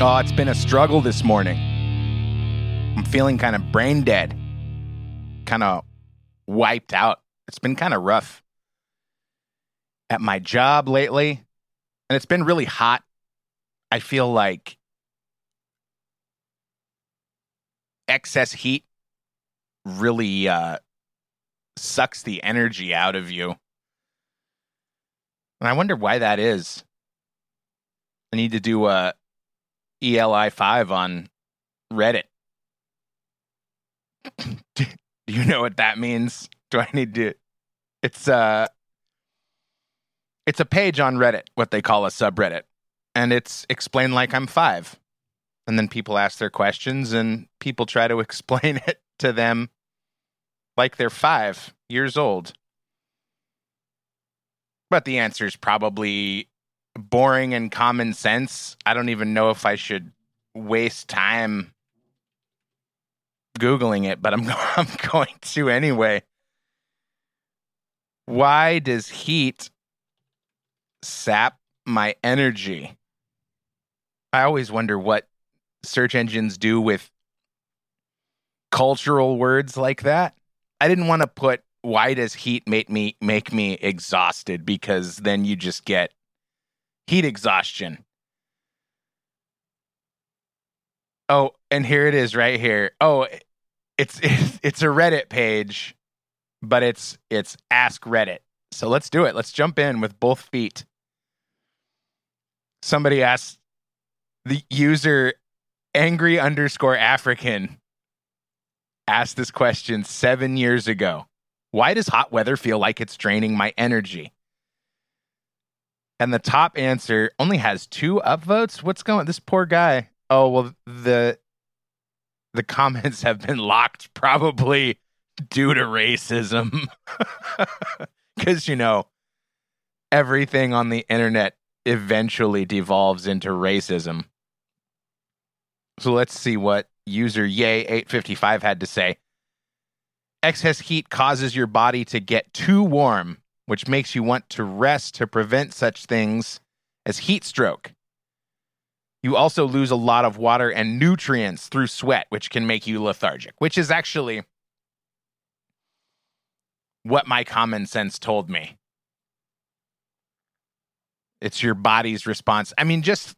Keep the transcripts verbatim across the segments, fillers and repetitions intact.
Oh, it's been a struggle this morning. I'm feeling kind of brain dead, kind of wiped out. It's been kind of rough at my job lately, and it's been really hot. I feel like excess heat really uh, sucks the energy out of you. And I wonder why that is. I need to do a E L I five on Reddit. Do you know what that means? Do I need to? It's a, it's a page on Reddit, what they call a subreddit. And it's explain like I'm five. And then people ask their questions and people try to explain it to them like they're five years old. But the answer is probably boring and common sense. I don't even know if I should waste time Googling it, but I'm, I'm going to anyway. Why does heat sap my energy? I always wonder what search engines do with cultural words like that. I didn't want to put why does heat make me make me exhausted, because then you just get heat exhaustion. Oh, and here it is right here. Oh, it's it's, it's a Reddit page, but it's it's Ask Reddit. So let's do it. Let's jump in with both feet. Somebody asked the user angry underscore African asked this question seven years ago. Why does hot weather feel like it's draining my energy? And the top answer only has two upvotes. What's going on? This poor guy. Oh, well, the the comments have been locked probably due to racism. Because, you know, everything on the internet eventually devolves into racism. So let's see what user yay eight fifty-five had to say. Excess heat causes your body to get too warm, which makes you want to rest to prevent such things as heat stroke. You also lose a lot of water and nutrients through sweat, which can make you lethargic, which is actually what my common sense told me. It's your body's response. I mean, just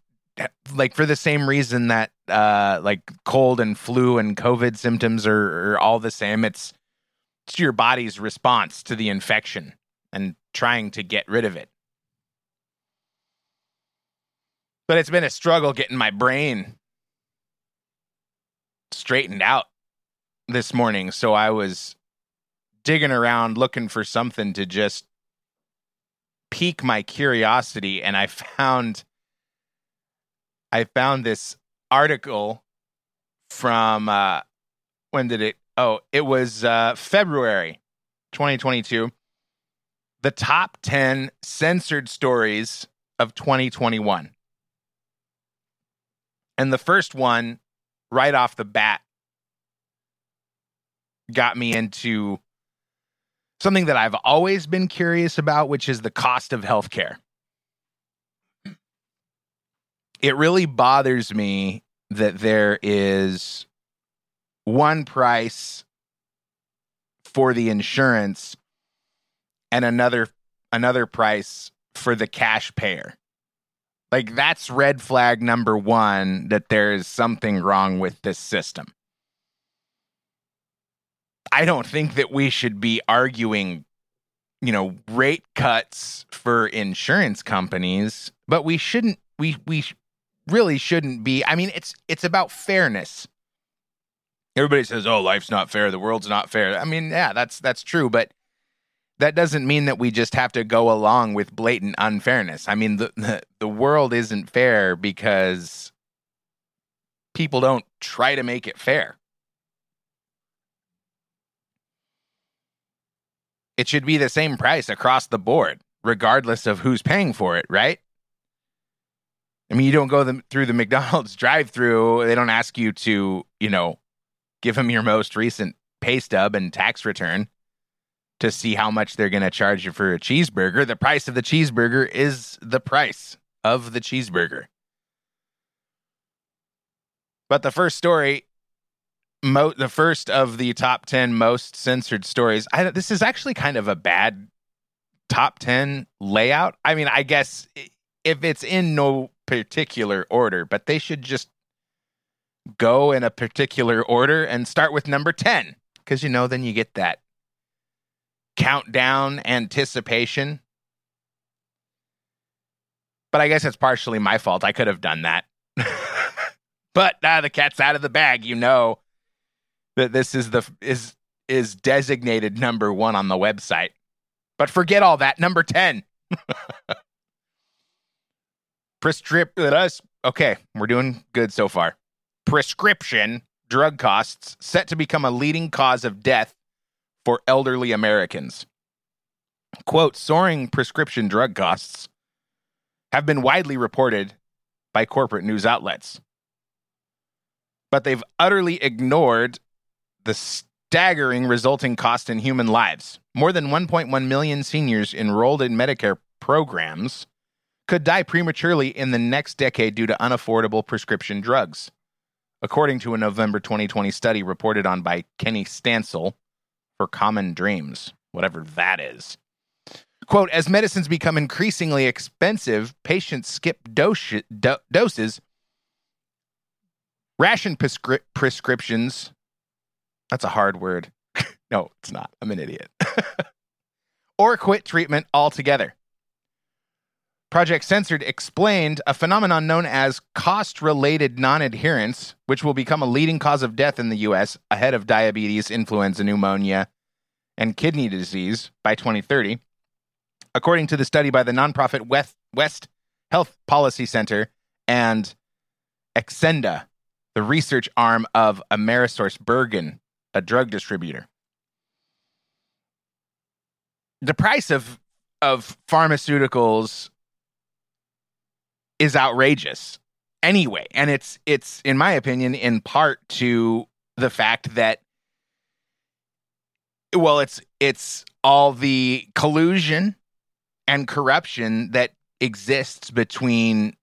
like for the same reason that uh, like cold and flu and COVID symptoms are, are all the same. It's it's your body's response to the infection and trying to get rid of it. But it's been a struggle getting my brain straightened out this morning. So I was digging around looking for something to just pique my curiosity, and I found I found this article from uh, when did it? Oh, it was uh, February twenty twenty-two. The top ten censored stories of twenty twenty-one. And the first one, right off the bat, got me into something that I've always been curious about, which is the cost of healthcare. It really bothers me that there is one price for the insurance and another another price for the cash payer. Like, that's red flag number one, that there is something wrong with this system. I don't think that we should be arguing, you know, rate cuts for insurance companies, but we shouldn't, we we really shouldn't be. I mean, it's it's about fairness. Everybody says, oh, life's not fair, the world's not fair. I mean, yeah, that's that's true, but that doesn't mean that we just have to go along with blatant unfairness. I mean, the the, the world isn't fair because people don't try to make it fair. It should be the same price across the board, regardless of who's paying for it, right? I mean, you don't go the, through the McDonald's drive-thru. They don't ask you to, you know, give them your most recent pay stub and tax return to see how much they're going to charge you for a cheeseburger. The price of the cheeseburger is the price of the cheeseburger. But the first story, mo- the first of the top ten most censored stories, I, this is actually kind of a bad top ten layout. I mean, I guess if it's in no particular order, but they should just go in a particular order and start with number ten. Because, you know, then you get that countdown anticipation. But I guess it's partially my fault. I could have done that. But now the cat's out of the bag. You know that this is the is is designated number one on the website. But forget all that. Number ten. Prescrip- okay, we're doing good so far. Prescription drug costs set to become a leading cause of death for elderly Americans. Quote, soaring prescription drug costs have been widely reported by corporate news outlets, but they've utterly ignored the staggering resulting cost in human lives. More than one point one million seniors enrolled in Medicare programs could die prematurely in the next decade due to unaffordable prescription drugs, according to a November twenty twenty study reported on by Kenny Stancil for Common Dreams, whatever that is. Quote, as medicines become increasingly expensive, patients skip dose, do, doses, ration prescri- prescriptions. That's a hard word. No, it's not. I'm an idiot. Or quit treatment altogether. Project Censored explained a phenomenon known as cost-related non-adherence, which will become a leading cause of death in the U S ahead of diabetes, influenza, pneumonia, and kidney disease by twenty thirty. According to the study by the nonprofit West, West Health Policy Center and Exenda, the research arm of Amerisource Bergen, a drug distributor. The price of, of pharmaceuticals is outrageous anyway. And it's, it's, in my opinion, in part to the fact that, well, it's, it's all the collusion and corruption that exists between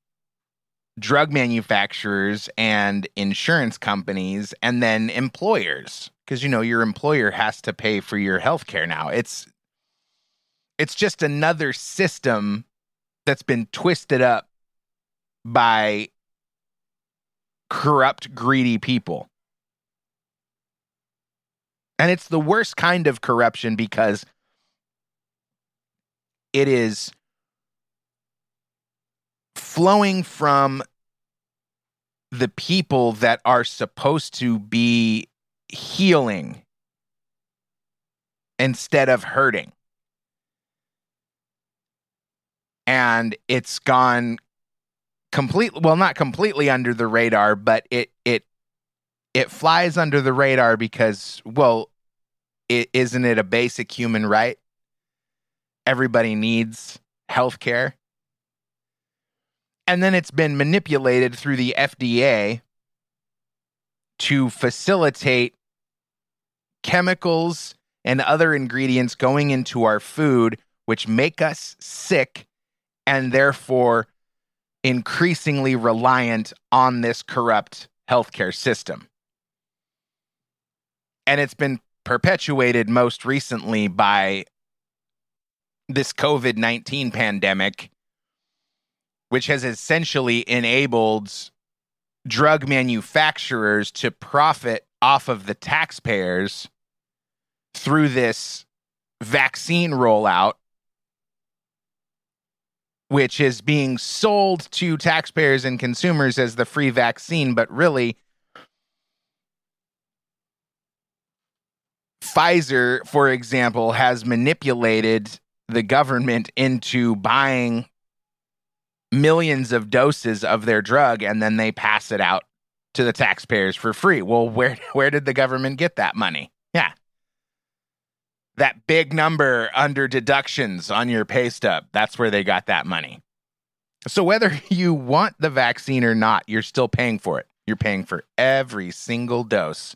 drug manufacturers and insurance companies and then employers. Because, you know, your employer has to pay for your health care now. It's it's just another system that's been twisted up by corrupt, greedy people. And it's the worst kind of corruption because it is flowing from the people that are supposed to be healing instead of hurting. And it's gone completely, well, not completely under the radar, but it it it flies under the radar because, well, it, isn't it a basic human right? Everybody needs healthcare. And then it's been manipulated through the F D A to facilitate chemicals and other ingredients going into our food, which make us sick and therefore increasingly reliant on this corrupt healthcare system. And it's been perpetuated most recently by this COVID nineteen pandemic, which has essentially enabled drug manufacturers to profit off of the taxpayers through this vaccine rollout, which is being sold to taxpayers and consumers as the free vaccine. But really, Pfizer, for example, has manipulated the government into buying millions of doses of their drug, and then they pass it out to the taxpayers for free. Well, where where did the government get that money? Yeah. That big number under deductions on your pay stub, that's where they got that money. So whether you want the vaccine or not, you're still paying for it. You're paying for every single dose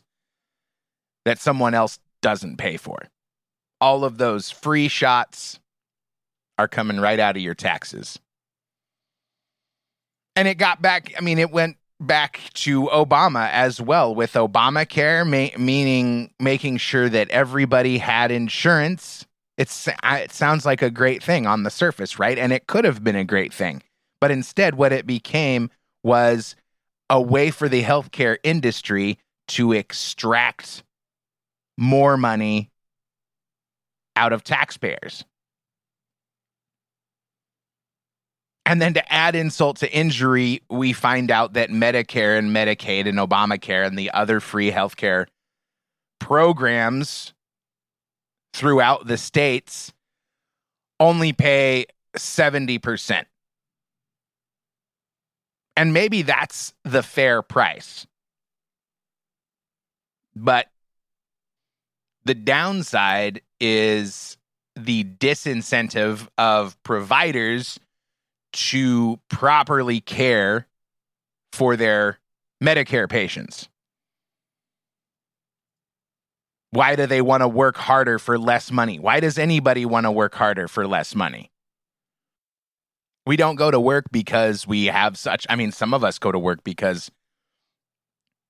that someone else doesn't pay for. All of those free shots are coming right out of your taxes. And it got back, I mean, it went back to Obama as well, with Obamacare, ma- meaning making sure that everybody had insurance. It's, it sounds like a great thing on the surface, right? And it could have been a great thing. But instead, what it became was a way for the healthcare industry to extract more money out of taxpayers. And then to add insult to injury, we find out that Medicare and Medicaid and Obamacare and the other free healthcare programs throughout the states only pay seventy percent. And maybe that's the fair price. But the downside is the disincentive of providers to properly care for their Medicare patients. Why do they want to work harder for less money? Why does anybody want to work harder for less money? We don't go to work because we have such, I mean, some of us go to work because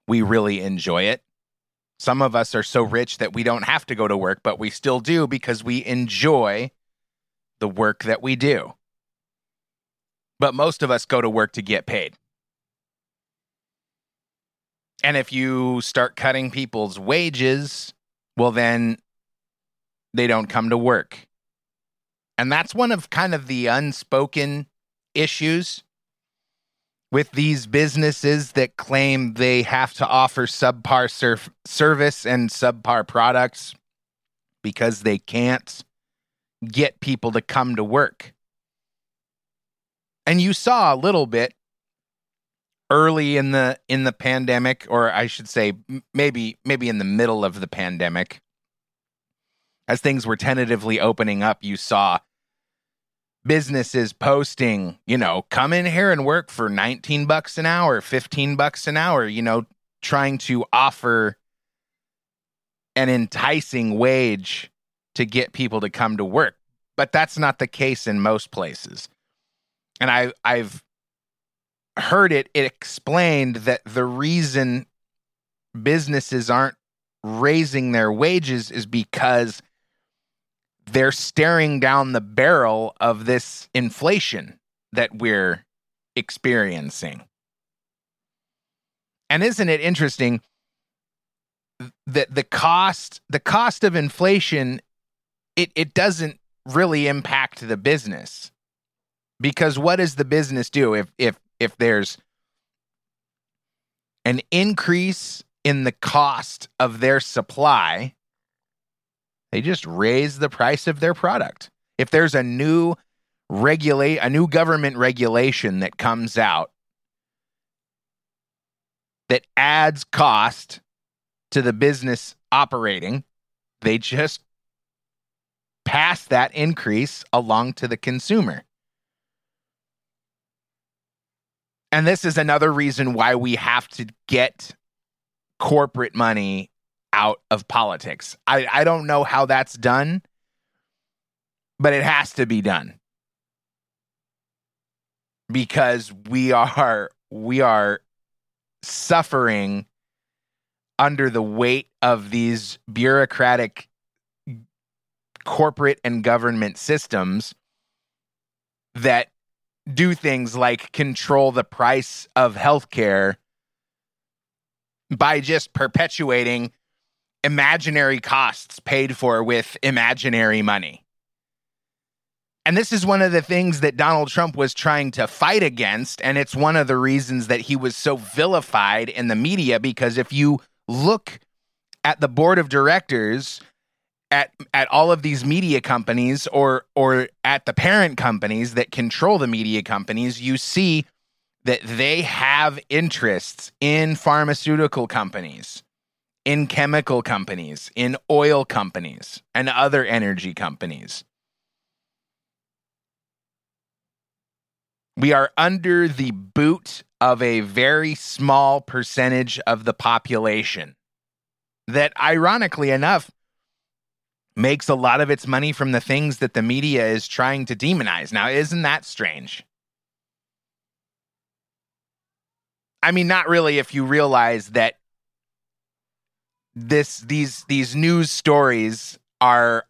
we really enjoy it. Some of us are so rich that we don't have to go to work, but we still do because we enjoy the work that we do. But most of us go to work to get paid. And if you start cutting people's wages, well, then they don't come to work. And that's one of kind of the unspoken issues with these businesses that claim they have to offer subpar surf- service and subpar products because they can't get people to come to work. And you saw a little bit early in the in the pandemic, or I should say maybe maybe in the middle of the pandemic, as things were tentatively opening up, you saw businesses posting, you know, come in here and work for nineteen bucks an hour, fifteen bucks an hour, you know, trying to offer an enticing wage to get people to come to work. But that's not the case in most places. And I, I've heard it, it explained that the reason businesses aren't raising their wages is because they're staring down the barrel of this inflation that we're experiencing. And isn't it interesting that the cost, the cost of inflation, it, it doesn't really impact the business. Because what does the business do if if if there's an increase in the cost of their supply? They just raise the price of their product. If there's a new regulate a new government regulation that comes out that adds cost to the business operating, they just pass that increase along to the consumer. And this is another reason why we have to get corporate money out of politics. I, I don't know how that's done, but it has to be done. Because we are we are suffering under the weight of these bureaucratic corporate and government systems that do things like control the price of healthcare by just perpetuating imaginary costs paid for with imaginary money. And this is one of the things that Donald Trump was trying to fight against, and it's one of the reasons that he was so vilified in the media, because if you look at the board of directors At, at all of these media companies or or at the parent companies that control the media companies, you see that they have interests in pharmaceutical companies, in chemical companies, in oil companies, and other energy companies. We are under the boot of a very small percentage of the population that, ironically enough, makes a lot of its money from the things that the media is trying to demonize. Now, isn't that strange? I mean, not really if you realize that this these these news stories are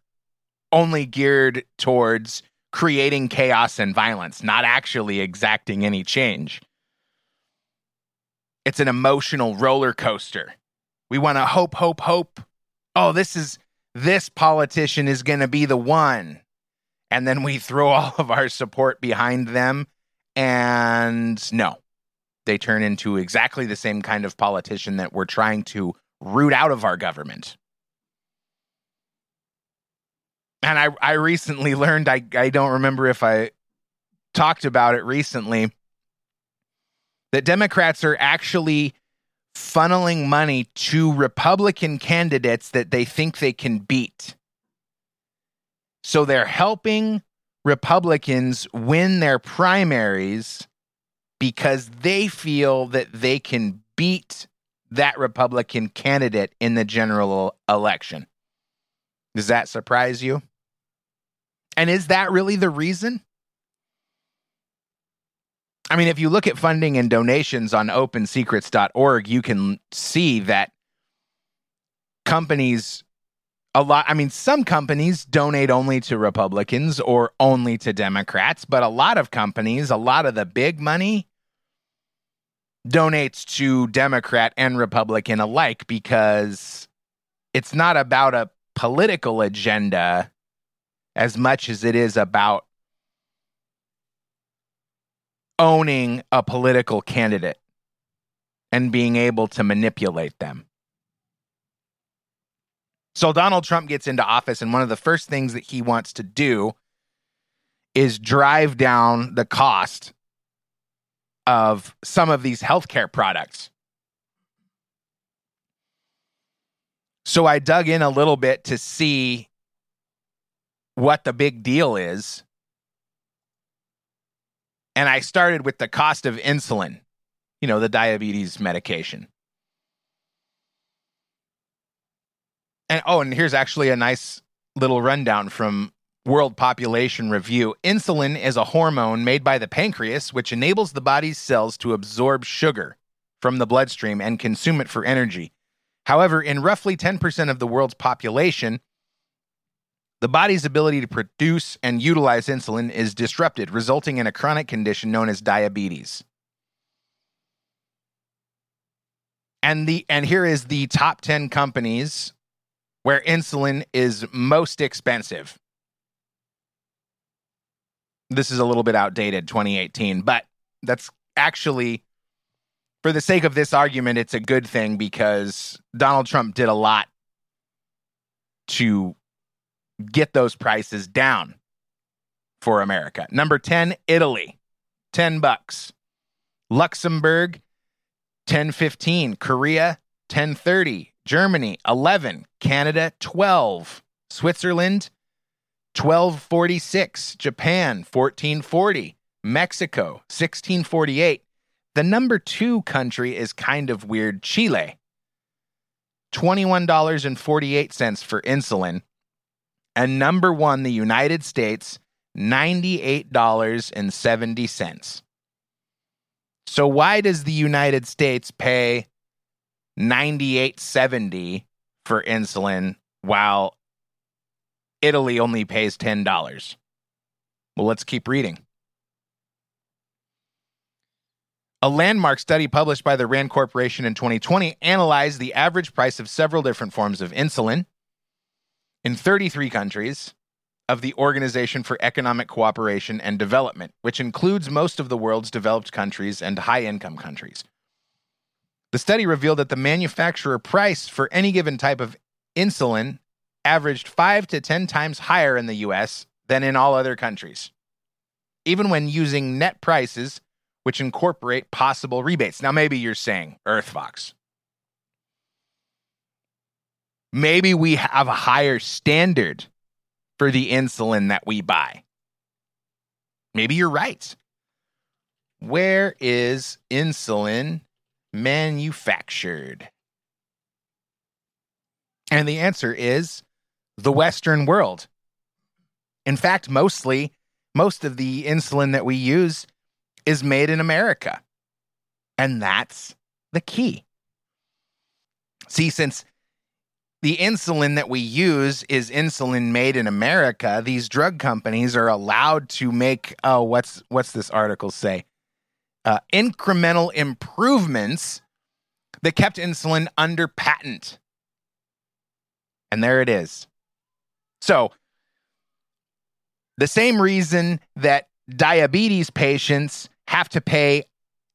only geared towards creating chaos and violence, not actually exacting any change. It's an emotional roller coaster. We want to hope, hope, hope. Oh, this is this politician is going to be the one. And then we throw all of our support behind them. And no, they turn into exactly the same kind of politician that we're trying to root out of our government. And I, I recently learned, I, I don't remember if I talked about it recently, that Democrats are actually funneling money to Republican candidates that they think they can beat. So they're helping Republicans win their primaries because they feel that they can beat that Republican candidate in the general election. Does that surprise you? And is that really the reason? I mean, if you look at funding and donations on open secrets dot org, you can see that companies... A lot, I mean, some companies donate only to Republicans or only to Democrats, but a lot of companies, a lot of the big money donates to Democrat and Republican alike because it's not about a political agenda as much as it is about owning a political candidate and being able to manipulate them. So Donald Trump gets into office, and one of the first things that he wants to do is drive down the cost of some of these healthcare products. So I dug in a little bit to see what the big deal is, and I started with the cost of insulin, you know, the diabetes medication. And, oh, and here's actually a nice little rundown from World Population Review. Insulin is a hormone made by the pancreas, which enables the body's cells to absorb sugar from the bloodstream and consume it for energy. However, in roughly ten percent of the world's population, the body's ability to produce and utilize insulin is disrupted, resulting in a chronic condition known as diabetes. And the and here is the top ten companies where insulin is most expensive. This is a little bit outdated, twenty eighteen, but that's actually, for the sake of this argument, it's a good thing because Donald Trump did a lot to get those prices down for America. Number ten, Italy, ten bucks. Luxembourg, ten fifteen. Korea, ten thirty. Germany, eleven. Canada, twelve. Switzerland, twelve forty-six. Japan, fourteen forty. Mexico, sixteen forty-eight. The number two country is kind of weird, Chile. twenty-one dollars and forty-eight cents for insulin. And number one, the United States, ninety-eight dollars and seventy cents. So why does the United States pay ninety-eight seventy for insulin while Italy only pays ten dollars. Well, let's keep reading. A landmark study published by the Rand Corporation in twenty twenty analyzed the average price of several different forms of insulin in thirty-three countries of the Organization for Economic Cooperation and Development, which includes most of the world's developed countries and high-income countries. The study revealed that the manufacturer price for any given type of insulin averaged five to ten times higher in the U S than in all other countries, even when using net prices, which incorporate possible rebates. Now, maybe you're saying, Earthvox, maybe we have a higher standard for the insulin that we buy. Maybe you're right. Where is insulin manufactured? And the answer is the Western world. In fact, mostly, most of the insulin that we use is made in America. And that's the key. See, since the insulin that we use is insulin made in America, these drug companies are allowed to make, oh, what's what's this article say? Uh, incremental improvements that kept insulin under patent. And there it is. So the same reason that diabetes patients have to pay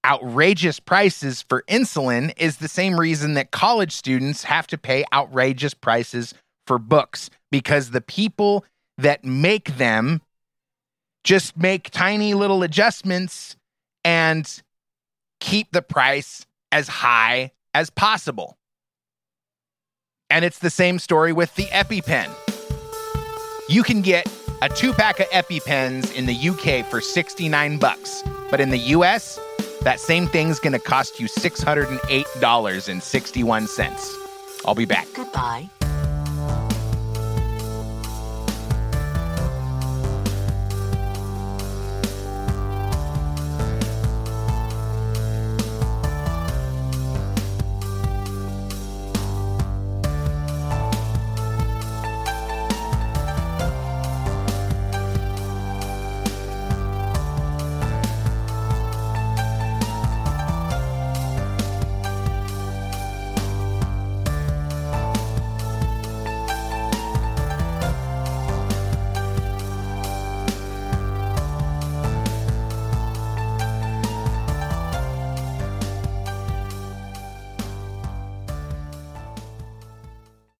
outrageous prices for insulin is the same reason that college students have to pay outrageous prices for books, because the people that make them just make tiny little adjustments and keep the price as high as possible. And it's the same story with the EpiPen. You can get a two-pack of EpiPens in the U K for sixty-nine bucks, but in the U S, that same thing's going to cost you six hundred eight dollars and sixty-one cents. I'll be back. Goodbye.